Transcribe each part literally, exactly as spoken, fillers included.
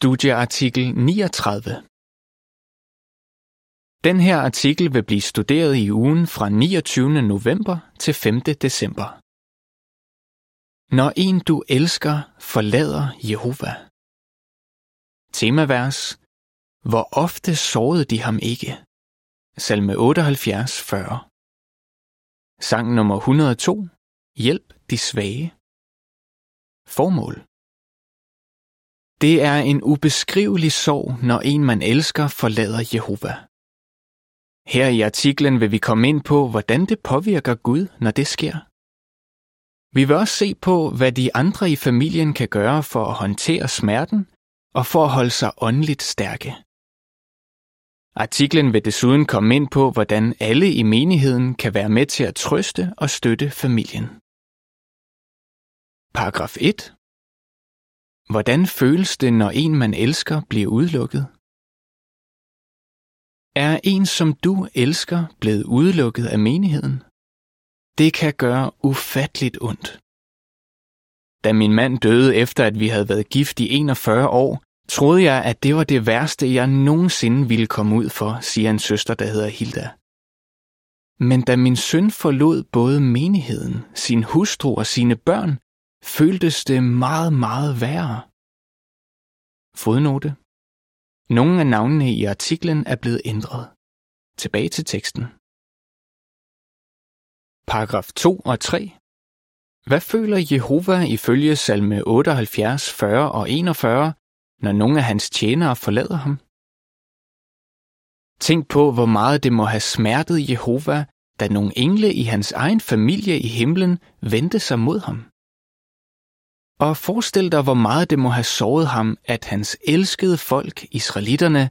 Studieartikel niogtredive. Den her artikel vil blive studeret i ugen fra niogtyvende november til femte december. Når en du elsker forlader Jehova. Temavers: Hvor ofte sårede de ham ikke? Salme otteoghalvfjerds fyrre. Sang nummer et hundrede og to. Hjælp de svage. Formål: Det er en ubeskrivelig sorg, når en man elsker forlader Jehova. Her i artiklen vil vi komme ind på, hvordan det påvirker Gud, når det sker. Vi vil også se på, hvad de andre i familien kan gøre for at håndtere smerten og for at holde sig åndeligt stærke. Artiklen vil desuden komme ind på, hvordan alle i menigheden kan være med til at trøste og støtte familien. Paragraf et. Hvordan føles det, når en man elsker bliver udelukket? Er en, som du elsker, blevet udelukket af menigheden? Det kan gøre ufatteligt ondt. Da min mand døde efter, at vi havde været gift i enogfyrre år, troede jeg, at det var det værste, jeg nogensinde ville komme ud for, siger en søster, der hedder Hilda. Men da min søn forlod både menigheden, sin hustru og sine børn, føltes det meget, meget værre. Fodnote: nogle af navnene i artiklen er blevet ændret. Tilbage til teksten. Paragraf to og tre. Hvad føler Jehova ifølge salme otteoghalvfjerds fyrre og enogfyrre, når nogle af hans tjenere forlader ham? Tænk på, hvor meget det må have smertet Jehova, da nogle engle i hans egen familie i himlen vendte sig mod ham. Og forestil dig, hvor meget det må have såret ham, at hans elskede folk, israelitterne,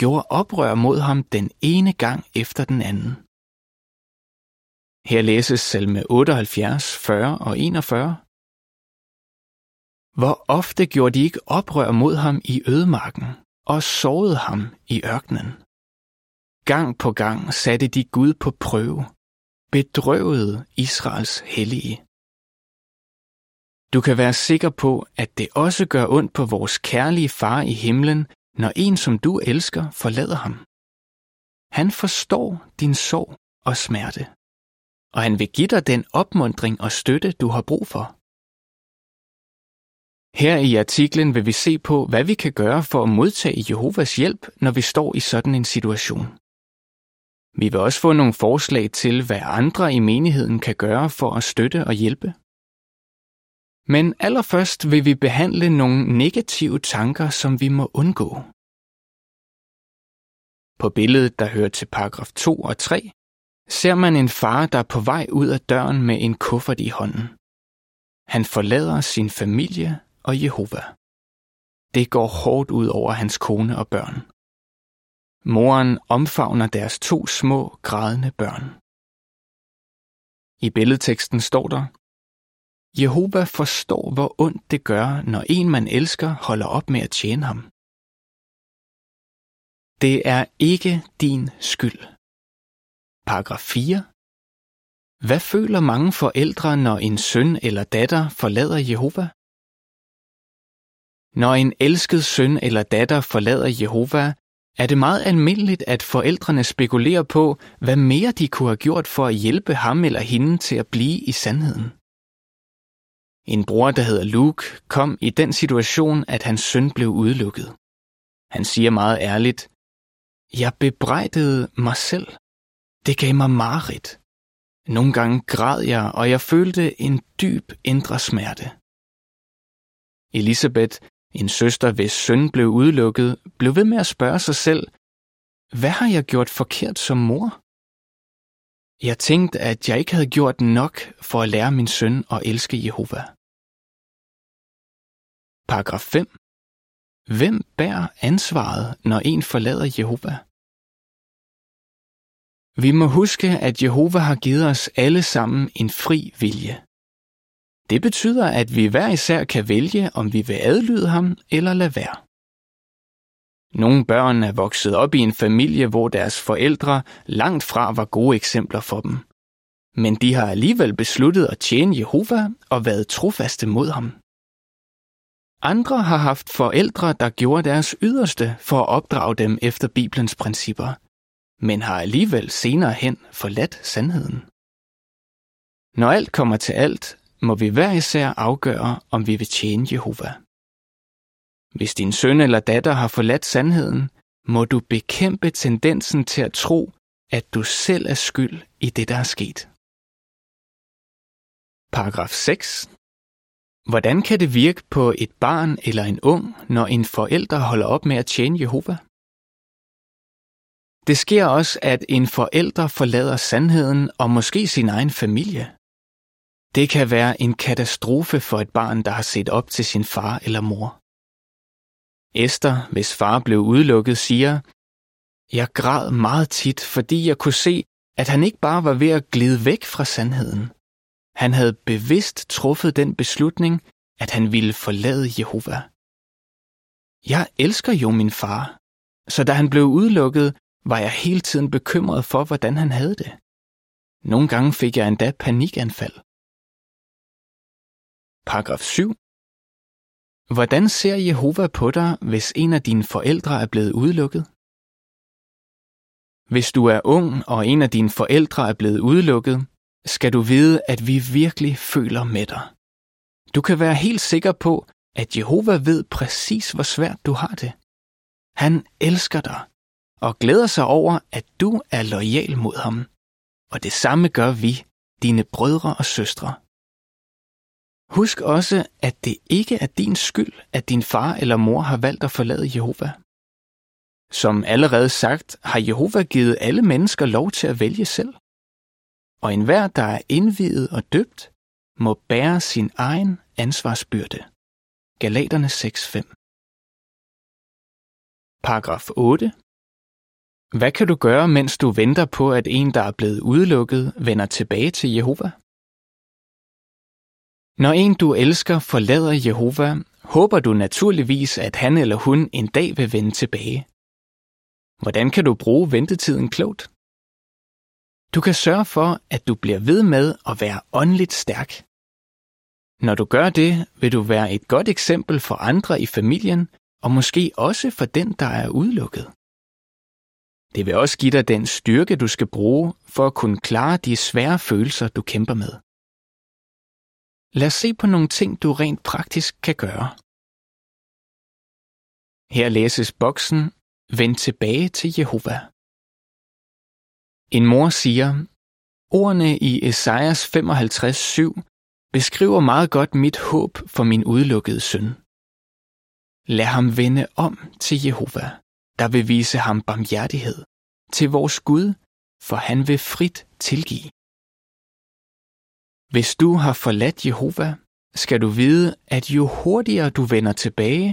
gjorde oprør mod ham den ene gang efter den anden. Her læses salme otteoghalvfjerds fyrre og enogfyrre. Hvor ofte gjorde de ikke oprør mod ham i ødemarken og sårede ham i ørkenen? Gang på gang satte de Gud på prøve, bedrøvede Israels hellige. Du kan være sikker på, at det også gør ondt på vores kærlige far i himlen, når en, som du elsker, forlader ham. Han forstår din sorg og smerte, og han vil give dig den opmuntring og støtte, du har brug for. Her i artiklen vil vi se på, hvad vi kan gøre for at modtage Jehovas hjælp, når vi står i sådan en situation. Vi vil også få nogle forslag til, hvad andre i menigheden kan gøre for at støtte og hjælpe. Men allerførst vil vi behandle nogle negative tanker, som vi må undgå. På billedet, der hører til paragraf to og tre, ser man en far, der er på vej ud af døren med en kuffert i hånden. Han forlader sin familie og Jehova. Det går hårdt ud over hans kone og børn. Moren omfavner deres to små, grædende børn. I billedteksten står der: Jehova forstår, hvor ondt det gør, når en man elsker holder op med at tjene ham. Det er ikke din skyld. Paragraf fire. Hvad føler mange forældre, når en søn eller datter forlader Jehova? Når en elsket søn eller datter forlader Jehova, er det meget almindeligt, at forældrene spekulerer på, hvad mere de kunne have gjort for at hjælpe ham eller hende til at blive i sandheden. En bror, der hedder Luke, kom i den situation, at hans søn blev udelukket. Han siger meget ærligt: Jeg bebrejdede mig selv. Det gav mig mareridt. Nogle gange græd jeg, og jeg følte en dyb indre smerte. Elisabeth, en søster, hvis søn blev udelukket, blev ved med at spørge sig selv: Hvad har jeg gjort forkert som mor? Jeg tænkte, at jeg ikke havde gjort nok for at lære min søn at elske Jehova. Paragraf fem. Hvem bærer ansvaret, når en forlader Jehova? Vi må huske, at Jehova har givet os alle sammen en fri vilje. Det betyder, at vi hver især kan vælge, om vi vil adlyde ham eller lade være. Nogle børn er vokset op i en familie, hvor deres forældre langt fra var gode eksempler for dem. Men de har alligevel besluttet at tjene Jehova og været trofaste mod ham. Andre har haft forældre, der gjorde deres yderste for at opdrage dem efter Bibelens principper, men har alligevel senere hen forladt sandheden. Når alt kommer til alt, må vi hver især afgøre, om vi vil tjene Jehova. Hvis din søn eller datter har forladt sandheden, må du bekæmpe tendensen til at tro, at du selv er skyld i det, der er sket. Paragraf seks. Hvordan kan det virke på et barn eller en ung, når en forælder holder op med at tjene Jehova? Det sker også, at en forælder forlader sandheden og måske sin egen familie. Det kan være en katastrofe for et barn, der har set op til sin far eller mor. Esther, hvis far blev udelukket, siger, jeg græd meget tit, fordi jeg kunne se, at han ikke bare var ved at glide væk fra sandheden. Han havde bevidst truffet den beslutning, at han ville forlade Jehova. Jeg elsker jo min far, så da han blev udelukket, var jeg hele tiden bekymret for, hvordan han havde det. Nogle gange fik jeg endda panikanfald. Paragraf syv. Hvordan ser Jehova på dig, hvis en af dine forældre er blevet udelukket? Hvis du er ung, og en af dine forældre er blevet udelukket, skal du vide, at vi virkelig føler med dig. Du kan være helt sikker på, at Jehova ved præcis, hvor svært du har det. Han elsker dig og glæder sig over, at du er loyal mod ham. Og det samme gør vi, dine brødre og søstre. Husk også, at det ikke er din skyld, at din far eller mor har valgt at forlade Jehova. Som allerede sagt, har Jehova givet alle mennesker lov til at vælge selv. Og enhver, der er indviet og døbt, må bære sin egen ansvarsbyrde. Galaterne seks fem. Paragraf otte. Hvad kan du gøre, mens du venter på, at en, der er blevet udelukket, vender tilbage til Jehova? Når en, du elsker, forlader Jehova, håber du naturligvis, at han eller hun en dag vil vende tilbage. Hvordan kan du bruge ventetiden klogt? Du kan sørge for, at du bliver ved med at være åndeligt stærk. Når du gør det, vil du være et godt eksempel for andre i familien, og måske også for den, der er udelukket. Det vil også give dig den styrke, du skal bruge for at kunne klare de svære følelser, du kæmper med. Lad os se på nogle ting, du rent praktisk kan gøre. Her læses boksen, vend tilbage til Jehova. En mor siger, ordene i Esajas femoghalvtreds syv beskriver meget godt mit håb for min udelukkede søn. Lad ham vende om til Jehova, der vil vise ham barmhjertighed, til vores Gud, for han vil frit tilgive. Hvis du har forladt Jehova, skal du vide, at jo hurtigere du vender tilbage,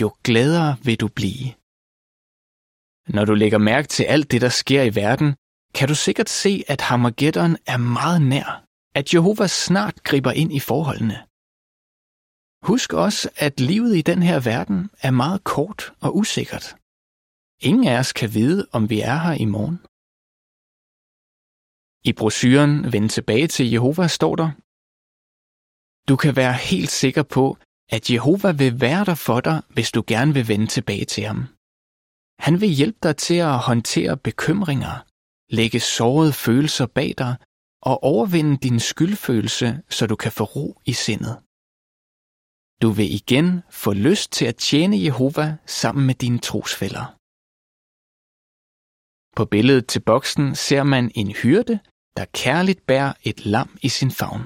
jo gladere vil du blive. Når du lægger mærke til alt det, der sker i verden, kan du sikkert se, at Harmagedon er meget nær, at Jehova snart griber ind i forholdene. Husk også, at livet i den her verden er meget kort og usikkert. Ingen af os kan vide, om vi er her i morgen. I brochuren Vend tilbage til Jehova står der, du kan være helt sikker på, at Jehova vil være der for dig, hvis du gerne vil vende tilbage til ham. Han vil hjælpe dig til at håndtere bekymringer, lægge sårede følelser bag dig og overvinde din skyldfølelse, så du kan få ro i sindet. Du vil igen få lyst til at tjene Jehova sammen med dine trosfæller. På billedet til boksen ser man en hyrde, der kærligt bærer et lam i sin favn.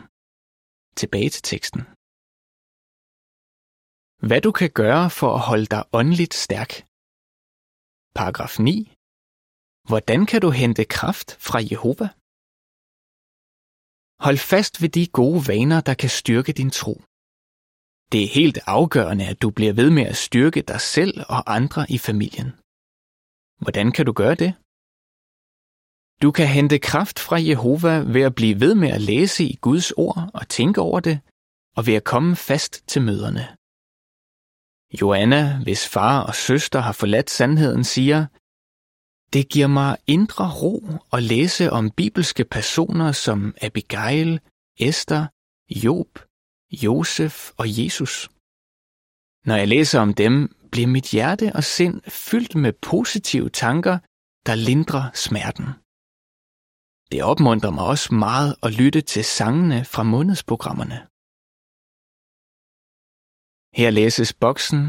Tilbage til teksten. Hvad du kan gøre for at holde dig åndeligt stærk. Paragraf ni. Hvordan kan du hente kraft fra Jehova? Hold fast ved de gode vaner, der kan styrke din tro. Det er helt afgørende, at du bliver ved med at styrke dig selv og andre i familien. Hvordan kan du gøre det? Du kan hente kraft fra Jehova ved at blive ved med at læse i Guds ord og tænke over det, og ved at komme fast til møderne. Joanna, hvis far og søster har forladt sandheden, siger, det giver mig indre ro at læse om bibelske personer som Abigail, Esther, Job, Josef og Jesus. Når jeg læser om dem, bliver mit hjerte og sind fyldt med positive tanker, der lindrer smerten. Det opmuntrer mig også meget at lytte til sangene fra månedsprogrammerne. Her læses boksen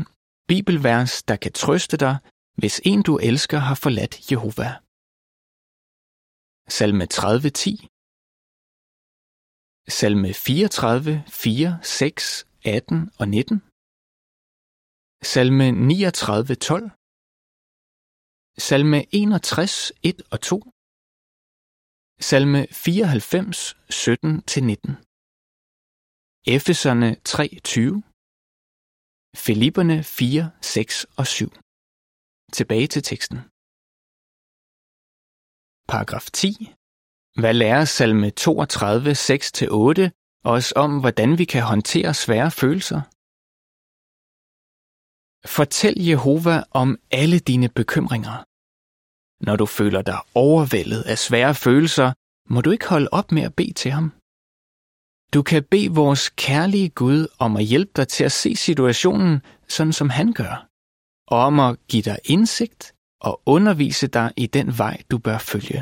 Bibelvers, der kan trøste dig, hvis en du elsker har forladt Jehova. Salme tredive ti, Salme fireogtredive, fire, seks, atten og nitten, Salme niogtredive tolv, Salme enogtres, et og to, Salme fireoghalvfems, sytten til nitten, Efeserne tre tyve, Filipperne fire, seks og syv. Tilbage til teksten. Paragraf ti. Hvad lærer salme toogtredive, seks til otte os om, hvordan vi kan håndtere svære følelser? Fortæl Jehova om alle dine bekymringer. Når du føler dig overvældet af svære følelser, må du ikke holde op med at bede til ham. Du kan bede vores kærlige Gud om at hjælpe dig til at se situationen, sådan som han gør, og om at give dig indsigt og undervise dig i den vej, du bør følge.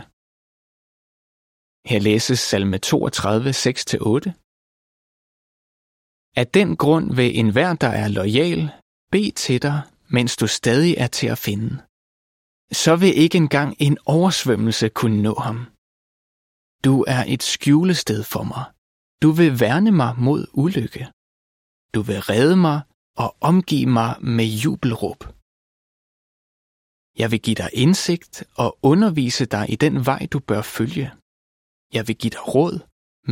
Her læses salme toogtredive, seks til otte. Af den grund vil enhver, der er loyal, bede til dig, mens du stadig er til at finde. Så vil ikke engang en oversvømmelse kunne nå ham. Du er et skjulested for mig. Du vil værne mig mod ulykke. Du vil redde mig og omgive mig med jubelråb. Jeg vil give dig indsigt og undervise dig i den vej, du bør følge. Jeg vil give dig råd,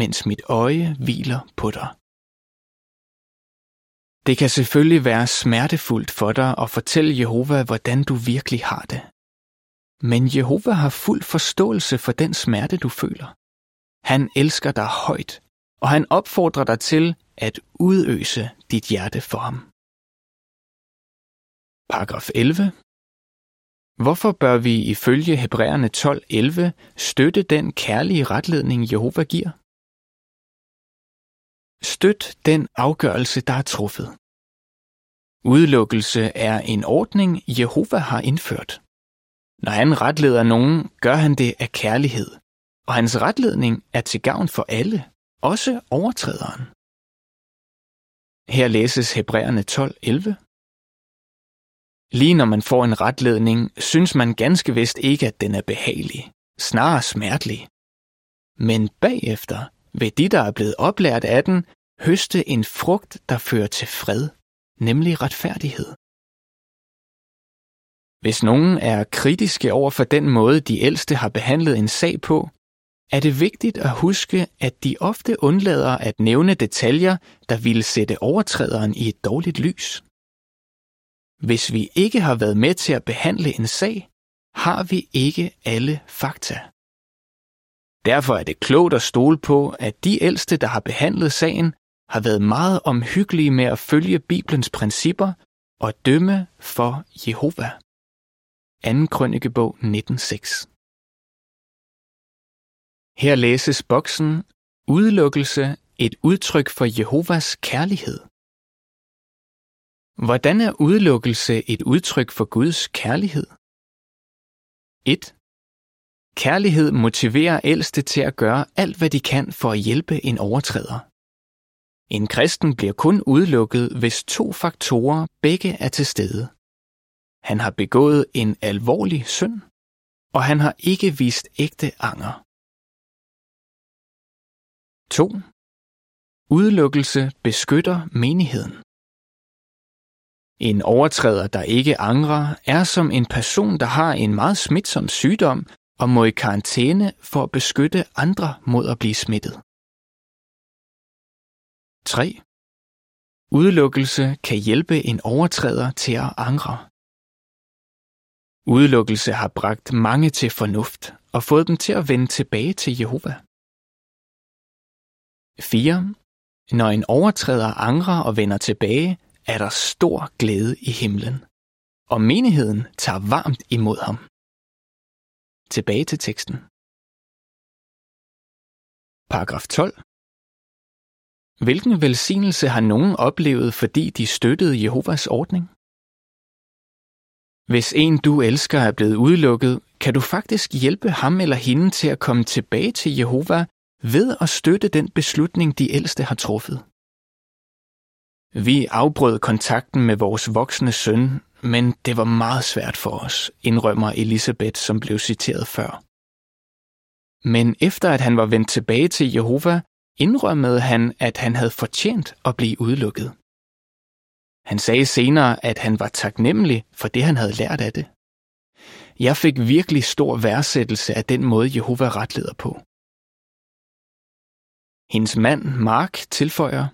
mens mit øje hviler på dig. Det kan selvfølgelig være smertefuldt for dig at fortælle Jehova, hvordan du virkelig har det. Men Jehova har fuld forståelse for den smerte, du føler. Han elsker dig højt, og han opfordrer dig til at udøse dit hjerte for ham. Paragraf elleve. Hvorfor bør vi ifølge Hebræerne tolv elleve støtte den kærlige retledning, Jehova giver? Støt den afgørelse, der er truffet. Udelukkelse er en ordning, Jehova har indført. Når han retleder nogen, gør han det af kærlighed, og hans retledning er til gavn for alle, også overtræderen. Her læses Hebræerne tolv elleve. Lige når man får en retledning, synes man ganske vist ikke, at den er behagelig, snarere smertelig. Men bagefter vil de, der er blevet oplært af den, høste en frugt, der fører til fred, nemlig retfærdighed. Hvis nogen er kritiske over for den måde, de ældste har behandlet en sag på, er det vigtigt at huske, at de ofte undlader at nævne detaljer, der ville sætte overtræderen i et dårligt lys. Hvis vi ikke har været med til at behandle en sag, har vi ikke alle fakta. Derfor er det klogt at stole på, at de ældste, der har behandlet sagen, har været meget omhyggelige med at følge Bibelens principper og dømme for Jehova. anden Krønikebog nitten seks. Her læses boksen Udelukkelse, et udtryk for Jehovas kærlighed. Hvordan er udelukkelse et udtryk for Guds kærlighed? et. Kærlighed motiverer ældste til at gøre alt, hvad de kan for at hjælpe en overtræder. En kristen bliver kun udelukket, hvis to faktorer begge er til stede. Han har begået en alvorlig synd, og han har ikke vist ægte anger. to. Udelukkelse beskytter menigheden. En overtræder, der ikke angrer, er som en person, der har en meget smitsom sygdom og må i karantæne for at beskytte andre mod at blive smittet. tre. Udelukkelse kan hjælpe en overtræder til at angre. Udelukkelse har bragt mange til fornuft og fået dem til at vende tilbage til Jehova. fire. Når en overtræder angrer og vender tilbage, er der stor glæde i himlen, og menigheden tager varmt imod ham. Tilbage til teksten. Paragraf tolv. Hvilken velsignelse har nogen oplevet, fordi de støttede Jehovas ordning? Hvis en du elsker er blevet udelukket, kan du faktisk hjælpe ham eller hende til at komme tilbage til Jehova ved at støtte den beslutning, de ældste har truffet. Vi afbrød kontakten med vores voksne søn, men det var meget svært for os, indrømmer Elisabeth, som blev citeret før. Men efter at han var vendt tilbage til Jehova, indrømmede han, at han havde fortjent at blive udelukket. Han sagde senere, at han var taknemmelig for det, han havde lært af det. Jeg fik virkelig stor værdsættelse af den måde, Jehova retleder på. Hendes mand, Mark, tilføjer.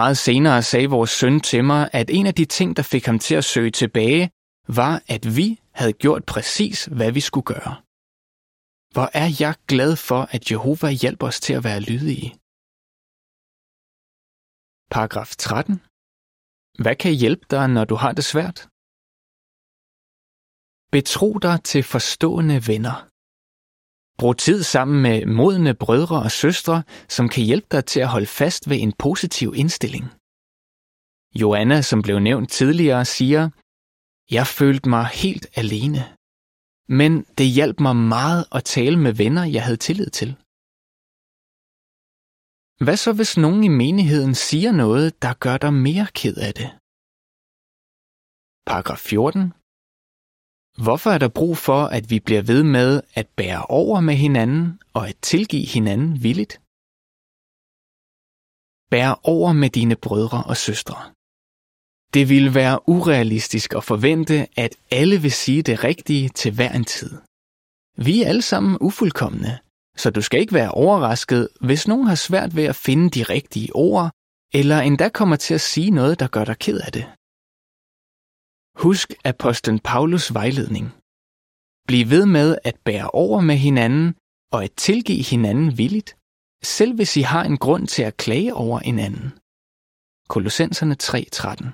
Meget senere sagde vores søn til mig, at en af de ting, der fik ham til at søge tilbage, var, at vi havde gjort præcis, hvad vi skulle gøre. Hvor er jeg glad for, at Jehova hjælper os til at være lydige. Paragraf tretten. Hvad kan hjælpe dig, når du har det svært? Betro dig til forstående venner. Brug tid sammen med modne brødre og søstre, som kan hjælpe dig til at holde fast ved en positiv indstilling. Joanna, som blev nævnt tidligere, siger, jeg følte mig helt alene, men det hjalp mig meget at tale med venner, jeg havde tillid til. Hvad så, hvis nogen i menigheden siger noget, der gør dig mere ked af det? Paragraf fjorten. Hvorfor er der brug for, at vi bliver ved med at bære over med hinanden og at tilgive hinanden villigt? Bær over med dine brødre og søstre. Det ville være urealistisk at forvente, at alle vil sige det rigtige til hver en tid. Vi er alle sammen ufuldkomne, så du skal ikke være overrasket, hvis nogen har svært ved at finde de rigtige ord, eller endda kommer til at sige noget, der gør dig ked af det. Husk apostlen Paulus' vejledning. Bliv ved med at bære over med hinanden og at tilgive hinanden villigt, selv hvis I har en grund til at klage over en anden. Kolossenserne tre tretten.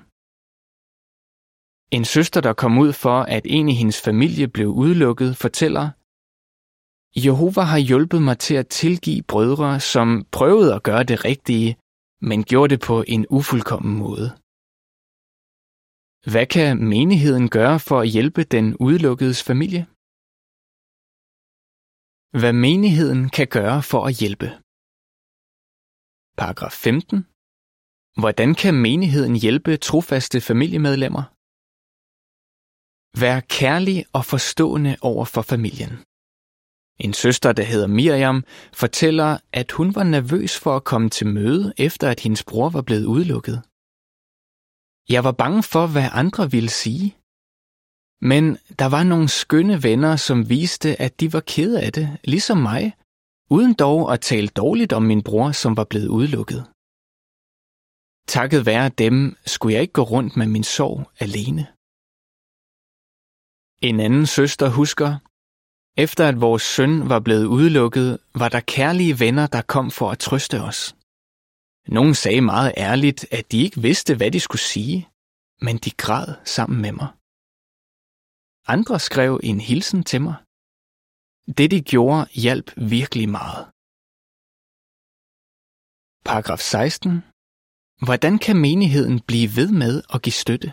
En søster, der kom ud for, at en i hendes familie blev udelukket, fortæller, Jehova har hjulpet mig til at tilgive brødre, som prøvede at gøre det rigtige, men gjorde det på en ufuldkommen måde. Hvad kan menigheden gøre for at hjælpe den udelukkedes familie? Hvad menigheden kan gøre for at hjælpe. Paragraf femten. Hvordan kan menigheden hjælpe trofaste familiemedlemmer? Vær kærlig og forstående over for familien. En søster, der hedder Miriam, fortæller, at hun var nervøs for at komme til møde, efter at hendes bror var blevet udelukket. Jeg var bange for, hvad andre ville sige. Men der var nogle skønne venner, som viste, at de var kede af det, ligesom mig, uden dog at tale dårligt om min bror, som var blevet udelukket. Takket være dem skulle jeg ikke gå rundt med min sorg alene. En anden søster husker, efter at vores søn var blevet udelukket, var der kærlige venner, der kom for at trøste os. Nogle sagde meget ærligt, at de ikke vidste, hvad de skulle sige, men de græd sammen med mig. Andre skrev en hilsen til mig. Det, de gjorde, hjalp virkelig meget. Paragraf seksten. Hvordan kan menigheden blive ved med at give støtte?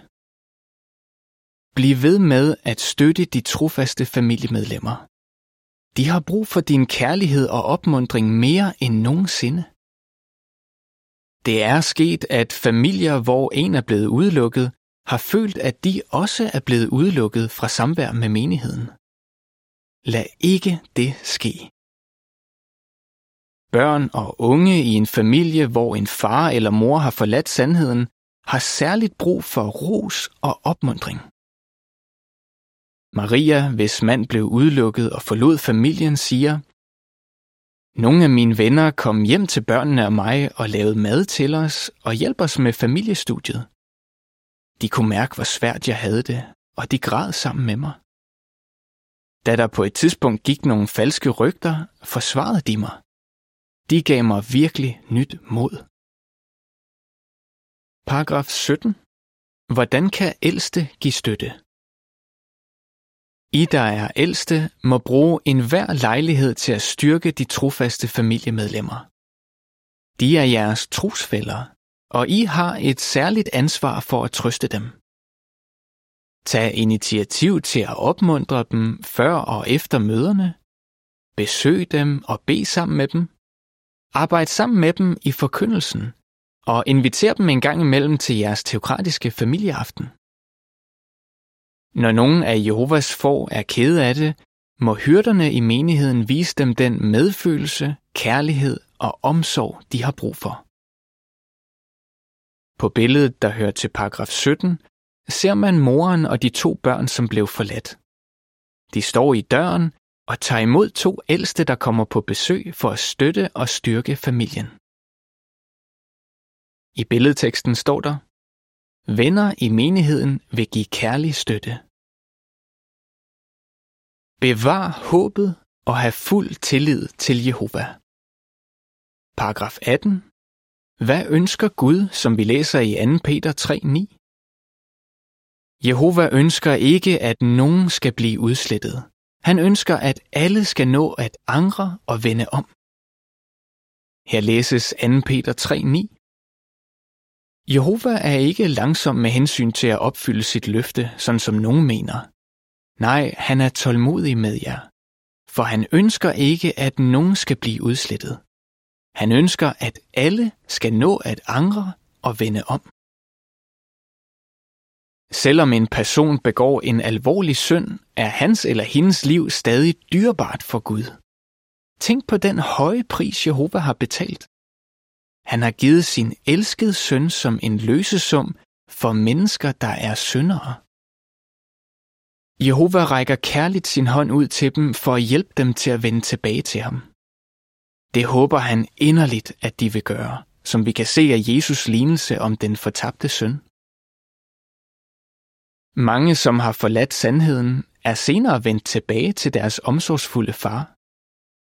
Bliv ved med at støtte de trofaste familiemedlemmer. De har brug for din kærlighed og opmuntring mere end nogensinde. Det er sket, at familier, hvor en er blevet udelukket, har følt, at de også er blevet udelukket fra samvær med menigheden. Lad ikke det ske. Børn og unge i en familie, hvor en far eller mor har forladt sandheden, har særligt brug for ros og opmuntring. Maria, hvis mand blev udelukket og forlod familien, siger, nogle af mine venner kom hjem til børnene og mig og lavede mad til os og hjalp os med familiestudiet. De kunne mærke, hvor svært jeg havde det, og de græd sammen med mig. Da der på et tidspunkt gik nogle falske rygter, forsvarede de mig. De gav mig virkelig nyt mod. Paragraf sytten. Hvordan kan ældste give støtte? I, der er ældste, må bruge enhver lejlighed til at styrke de trofaste familiemedlemmer. De er jeres trosfæller, og I har et særligt ansvar for at trøste dem. Tag initiativ til at opmuntre dem før og efter møderne. Besøg dem og bed sammen med dem. Arbejd sammen med dem i forkyndelsen, og inviter dem en gang imellem til jeres teokratiske familieaften. Når nogen af Jehovas får er kede af det, må hyrderne i menigheden vise dem den medfølelse, kærlighed og omsorg, de har brug for. På billedet, der hører til paragraf sytten, ser man moren og de to børn, som blev forladt. De står i døren og tager imod to ældste, der kommer på besøg for at støtte og styrke familien. I billedteksten står der: venner i menigheden vil give kærlig støtte. Bevar håbet og have fuld tillid til Jehova. Paragraf atten. Hvad ønsker Gud, som vi læser i anden Peter tre ni? Jehova ønsker ikke, at nogen skal blive udslettet. Han ønsker, at alle skal nå at angre og vende om. Her læses anden Peter tre ni. Jehova er ikke langsom med hensyn til at opfylde sit løfte, sådan som nogen mener. Nej, han er tålmodig med jer, for han ønsker ikke, at nogen skal blive udslettet. Han ønsker, at alle skal nå at angre og vende om. Selvom en person begår en alvorlig synd, er hans eller hendes liv stadig dyrebart for Gud. Tænk på den høje pris, Jehova har betalt. Han har givet sin elskede søn som en løsesum for mennesker, der er syndere. Jehova rækker kærligt sin hånd ud til dem for at hjælpe dem til at vende tilbage til ham. Det håber han inderligt, at de vil gøre, som vi kan se af Jesus' lignelse om den fortabte søn. Mange, som har forladt sandheden, er senere vendt tilbage til deres omsorgsfulde far,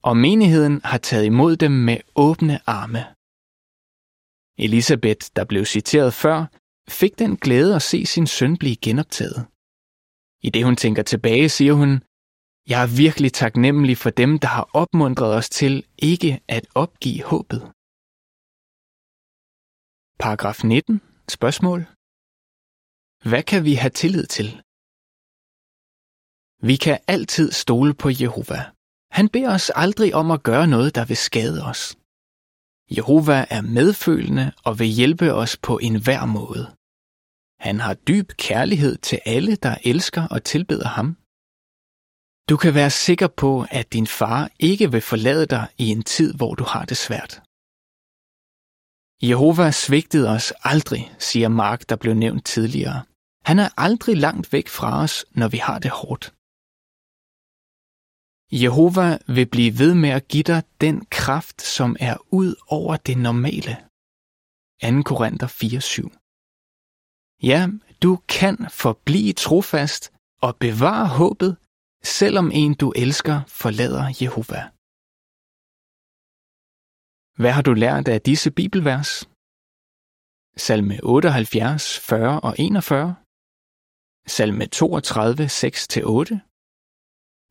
og menigheden har taget imod dem med åbne arme. Elisabeth, der blev citeret før, fik den glæde at se sin søn blive genoptaget. I det hun tænker tilbage, siger hun: jeg er virkelig taknemmelig for dem, der har opmuntret os til ikke at opgive håbet. Paragraf nitten. Spørgsmål. Hvad kan vi have tillid til? Vi kan altid stole på Jehova. Han beder os aldrig om at gøre noget, der vil skade os. Jehova er medfølende og vil hjælpe os på enhver måde. Han har dyb kærlighed til alle, der elsker og tilbeder ham. Du kan være sikker på, at din far ikke vil forlade dig i en tid, hvor du har det svært. Jehova svigtede os aldrig, siger Mark, der blev nævnt tidligere. Han er aldrig langt væk fra os, når vi har det hårdt. Jehova vil blive ved med at give dig den kraft, som er ud over det normale. anden Korinther fire syv. Ja, du kan forblive trofast og bevare håbet, selvom en du elsker forlader Jehova. Hvad har du lært af disse bibelvers? Salme otteoghalvfjerds, fyrre og enogfyrre. Salme toogtredive, seks til otte.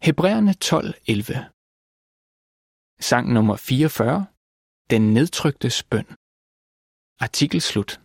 Hebræerne tolv, elleve. Sang nummer fireogfyrre. Den nedtryktes bøn. Artikel slut.